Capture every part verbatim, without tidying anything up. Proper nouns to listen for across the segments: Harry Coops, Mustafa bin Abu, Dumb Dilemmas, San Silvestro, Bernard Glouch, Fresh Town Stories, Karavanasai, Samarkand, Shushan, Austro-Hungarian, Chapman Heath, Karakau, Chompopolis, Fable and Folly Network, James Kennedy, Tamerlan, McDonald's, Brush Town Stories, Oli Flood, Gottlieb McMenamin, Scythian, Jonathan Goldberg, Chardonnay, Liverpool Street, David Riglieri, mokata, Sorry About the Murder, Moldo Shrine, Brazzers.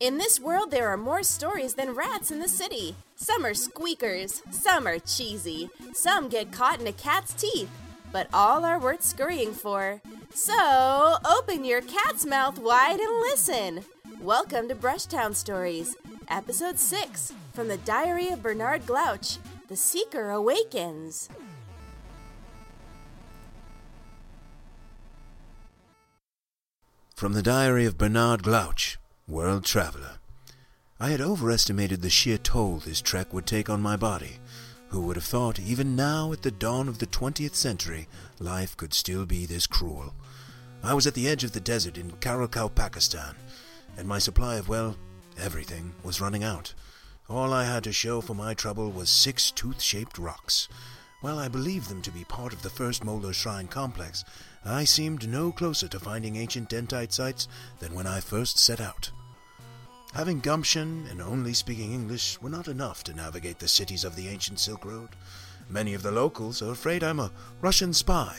In this world, there are more stories than rats in the city. Some are squeakers, some are cheesy, some get caught in a cat's teeth, but all are worth scurrying for. So, open your cat's mouth wide and listen. Welcome to Brush Town Stories, Episode six, from the Diary of Bernard Glouch, The Seeker Awakens. From the Diary of Bernard Glouch, World Traveler. I had overestimated the sheer toll this trek would take on my body. Who would have thought, even now at the dawn of the twentieth century, life could still be this cruel? I was at the edge of the desert in Karakau, Pakistan, and my supply of, well, everything was running out. All I had to show for my trouble was six tooth-shaped rocks. While I believed them to be part of the first Moldo Shrine complex, I seemed no closer to finding ancient Dentite sites than when I first set out. Having gumption and only speaking English were not enough to navigate the cities of the ancient Silk Road. Many of the locals are afraid I'm a Russian spy,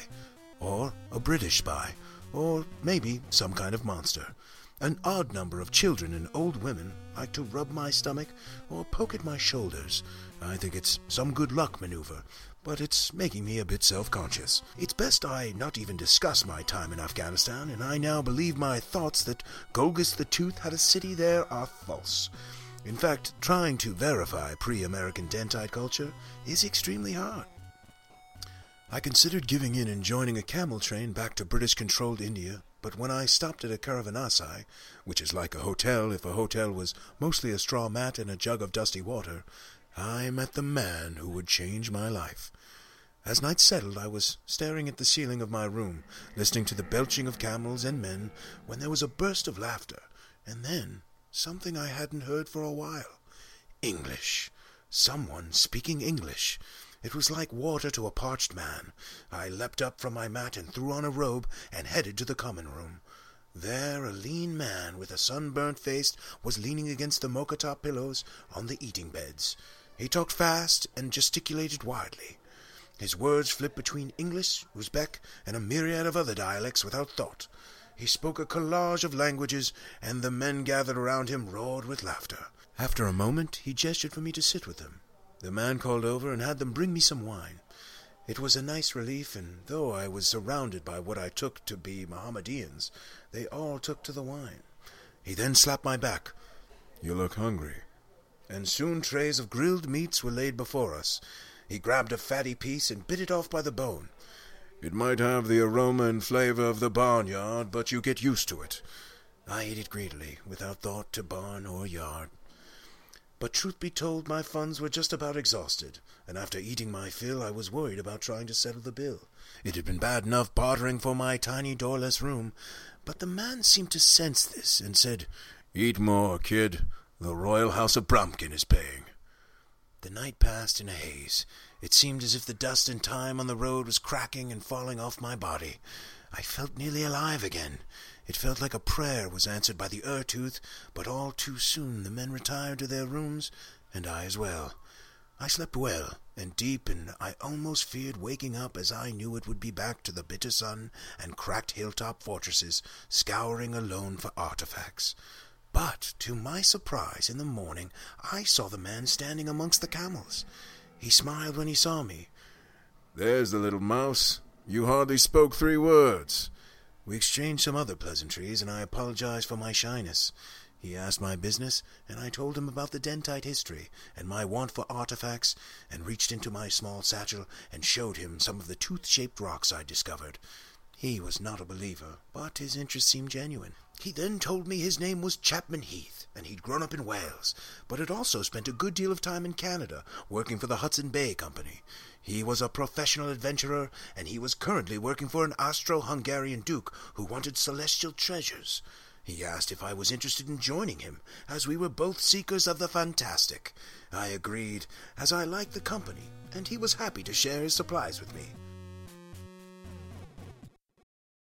or a British spy, or maybe some kind of monster. An odd number of children and old women like to rub my stomach or poke at my shoulders. I think it's some good luck maneuver, but it's making me a bit self-conscious. It's best I not even discuss my time in Afghanistan, and I now believe my thoughts that Gogus the Tooth had a city there are false. In fact, trying to verify pre-American Dentite culture is extremely hard. I considered giving in and joining a camel train back to British-controlled India, but when I stopped at a Karavanasai, which is like a hotel if a hotel was mostly a straw mat and a jug of dusty water, I met the man who would change my life. As night settled, I was staring at the ceiling of my room, listening to the belching of camels and men, when there was a burst of laughter, and then something I hadn't heard for a while. English. Someone speaking English. It was like water to a parched man. I leapt up from my mat and threw on a robe and headed to the common room. There a lean man with a sunburnt face was leaning against the mokata pillows on the eating beds. He talked fast and gesticulated widely. His words flipped between English, Uzbek, and a myriad of other dialects without thought. He spoke a collage of languages, and the men gathered around him roared with laughter. After a moment, he gestured for me to sit with them. The man called over and had them bring me some wine. It was a nice relief, and though I was surrounded by what I took to be Mohammedans, they all took to the wine. He then slapped my back. "You look hungry." And soon trays of grilled meats were laid before us. He grabbed a fatty piece and bit it off by the bone. "It might have the aroma and flavor of the barnyard, but you get used to it." I ate it greedily, without thought to barn or yard. But truth be told, my funds were just about exhausted, and after eating my fill I was worried about trying to settle the bill. It had been bad enough bartering for my tiny doorless room, but the man seemed to sense this and said, "Eat more, kid. The royal house of Bromkin is paying." The night passed in a haze. It seemed as if the dust and time on the road was cracking and falling off my body. I felt nearly alive again. It felt like a prayer was answered by the Ur-tooth, but all too soon the men retired to their rooms, and I as well. I slept well and deep, and I almost feared waking up, as I knew it would be back to the bitter sun and cracked hilltop fortresses, scouring alone for artifacts. But, to my surprise, in the morning, I saw the man standing amongst the camels. He smiled when he saw me. "There's the little mouse. You hardly spoke three words." We exchanged some other pleasantries, and I apologized for my shyness. He asked my business, and I told him about the Dentite history and my want for artifacts, and reached into my small satchel and showed him some of the tooth-shaped rocks I discovered. He was not a believer, but his interest seemed genuine. He then told me his name was Chapman Heath, and he'd grown up in Wales, but had also spent a good deal of time in Canada, working for the Hudson Bay Company. He was a professional adventurer, and he was currently working for an Austro-Hungarian duke who wanted celestial treasures. He asked if I was interested in joining him, as we were both seekers of the fantastic. I agreed, as I liked the company, and he was happy to share his supplies with me.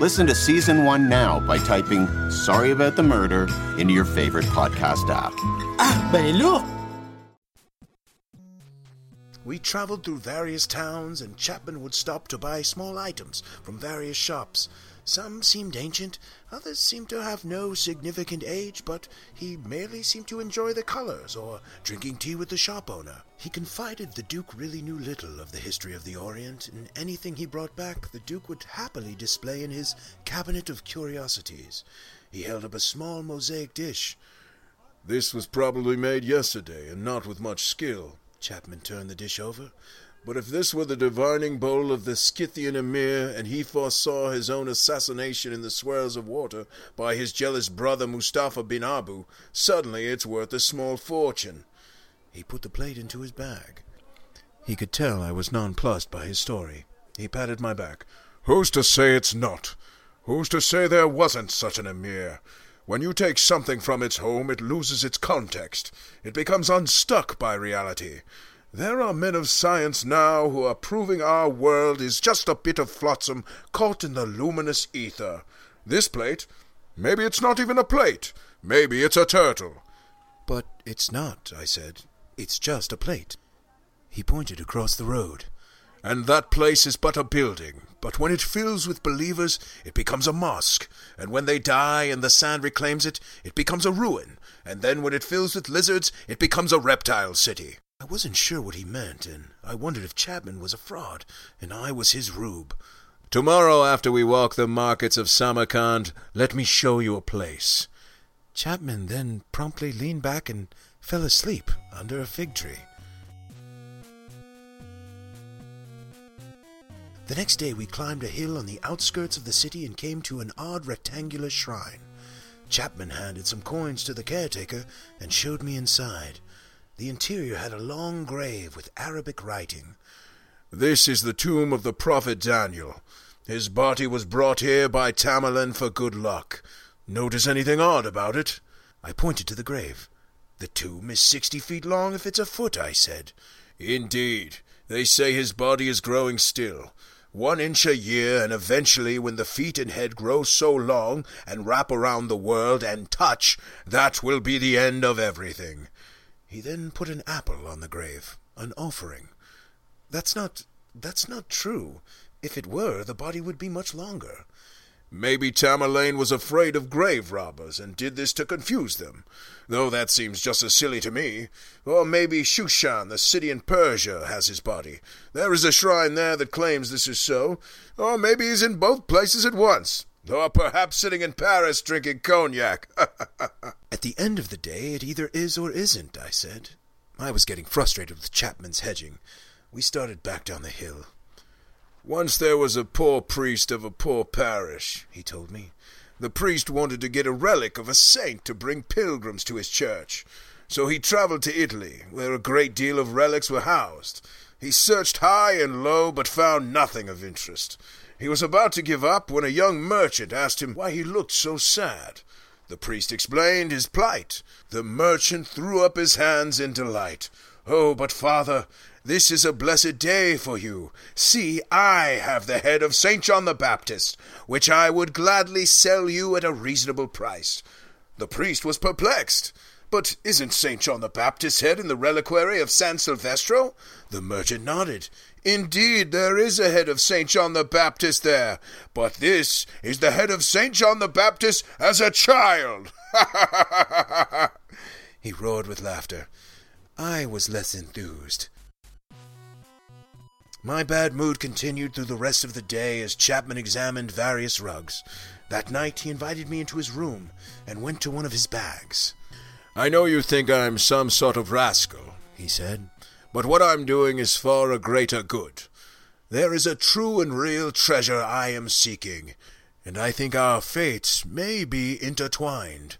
Listen to season one now by typing Sorry About the Murder into your favorite podcast app. Ah, ben look! We traveled through various towns, and Chapman would stop to buy small items from various shops. Some seemed ancient, others seemed to have no significant age, but he merely seemed to enjoy the colors or drinking tea with the shop owner. He confided the Duke really knew little of the history of the Orient, and anything he brought back the Duke would happily display in his cabinet of curiosities. He held up a small mosaic dish. "This was probably made yesterday, and not with much skill." Chapman turned the dish over. "But if this were the divining bowl of the Scythian emir, and he foresaw his own assassination in the swirls of water by his jealous brother Mustafa bin Abu, suddenly it's worth a small fortune." He put the plate into his bag. He could tell I was nonplussed by his story. He patted my back. "Who's to say it's not? Who's to say there wasn't such an emir? When you take something from its home, it loses its context. It becomes unstuck by reality. There are men of science now who are proving our world is just a bit of flotsam caught in the luminous ether. This plate, maybe it's not even a plate. Maybe it's a turtle." "But it's not," I said. "It's just a plate." He pointed across the road. "And that place is but a building. But when it fills with believers, it becomes a mosque. And when they die and the sand reclaims it, it becomes a ruin. And then when it fills with lizards, it becomes a reptile city." I wasn't sure what he meant, and I wondered if Chapman was a fraud, and I was his rube. "Tomorrow, after we walk the markets of Samarkand, let me show you a place." Chapman then promptly leaned back and fell asleep under a fig tree. The next day we climbed a hill on the outskirts of the city and came to an odd rectangular shrine. Chapman handed some coins to the caretaker and showed me inside. The interior had a long grave with Arabic writing. "This is the tomb of the prophet Daniel. His body was brought here by Tamerlan for good luck. Notice anything odd about it?" I pointed to the grave. "The tomb is sixty feet long if it's a foot," I said. "Indeed. They say his body is growing still. One inch a year, and eventually when the feet and head grow so long and wrap around the world and touch, that will be the end of everything." He then put an apple on the grave, an offering. That's not, that's not true. If it were, the body would be much longer. "Maybe Tamerlan was afraid of grave robbers and did this to confuse them, though that seems just as silly to me. Or maybe Shushan, the city in Persia, has his body. There is a shrine there that claims this is so. Or maybe he's in both places at once. Or perhaps sitting in Paris drinking cognac." "At the end of the day, it either is or isn't," I said. I was getting frustrated with Chapman's hedging. We started back down the hill. "Once there was a poor priest of a poor parish," he told me. "The priest wanted to get a relic of a saint to bring pilgrims to his church. so he traveled to Italy, where a great deal of relics were housed. He searched high and low, but found nothing of interest. He was about to give up when a young merchant asked him why he looked so sad. The priest explained his plight. The merchant threw up his hands in delight. "Oh, but, Father, this is a blessed day for you. See, I have the head of Saint John the Baptist, which I would gladly sell you at a reasonable price." The priest was perplexed. "But isn't Saint John the Baptist's head in the reliquary of San Silvestro?" The merchant nodded. "Indeed, there is a head of Saint John the Baptist there, but this is the head of Saint John the Baptist as a child." Ha ha ha ha ha! He roared with laughter. I was less enthused. My bad mood continued through the rest of the day as Chapman examined various rugs. That night he invited me into his room and went to one of his bags. "I know you think I'm some sort of rascal," he said, "but what I'm doing is for a greater good. There is a true and real treasure I am seeking, and I think our fates may be intertwined."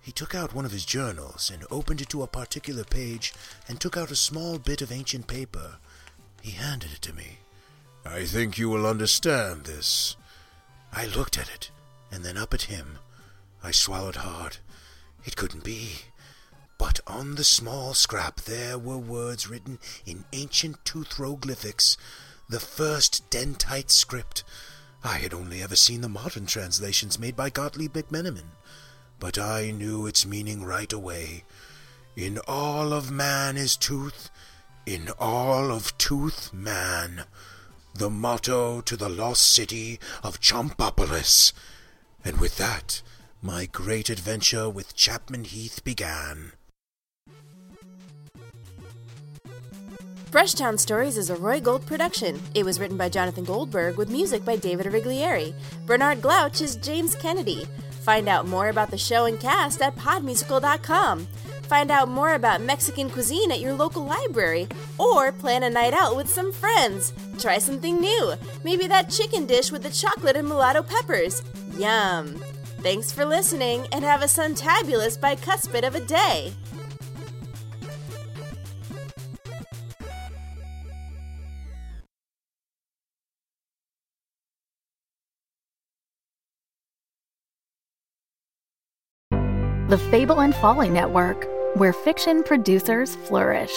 He took out one of his journals and opened it to a particular page and took out a small bit of ancient paper. He handed it to me. "I think you will understand this." I looked at it, and then up at him. I swallowed hard. It couldn't be. But on the small scrap there were words written in ancient tooth-roglyphics, the first Dentite script. I had only ever seen the modern translations made by Gottlieb McMenamin, but I knew its meaning right away. "In all of man is tooth, in all of tooth man. The motto to the lost city of Chompopolis." And with that, my great adventure with Chapman Heath began. Fresh Town Stories is a Roy Gold production. It was written by Jonathan Goldberg with music by David Riglieri. Bernard Glouch is James Kennedy. Find out more about the show and cast at pod musical dot com. Find out more about Mexican cuisine at your local library, or plan a night out with some friends. Try something new. Maybe that chicken dish with the chocolate and mulatto peppers. Yum! Thanks for listening, and have a suntabulous bicuspid of a day! The Fable and Folly Network, where fiction producers flourish.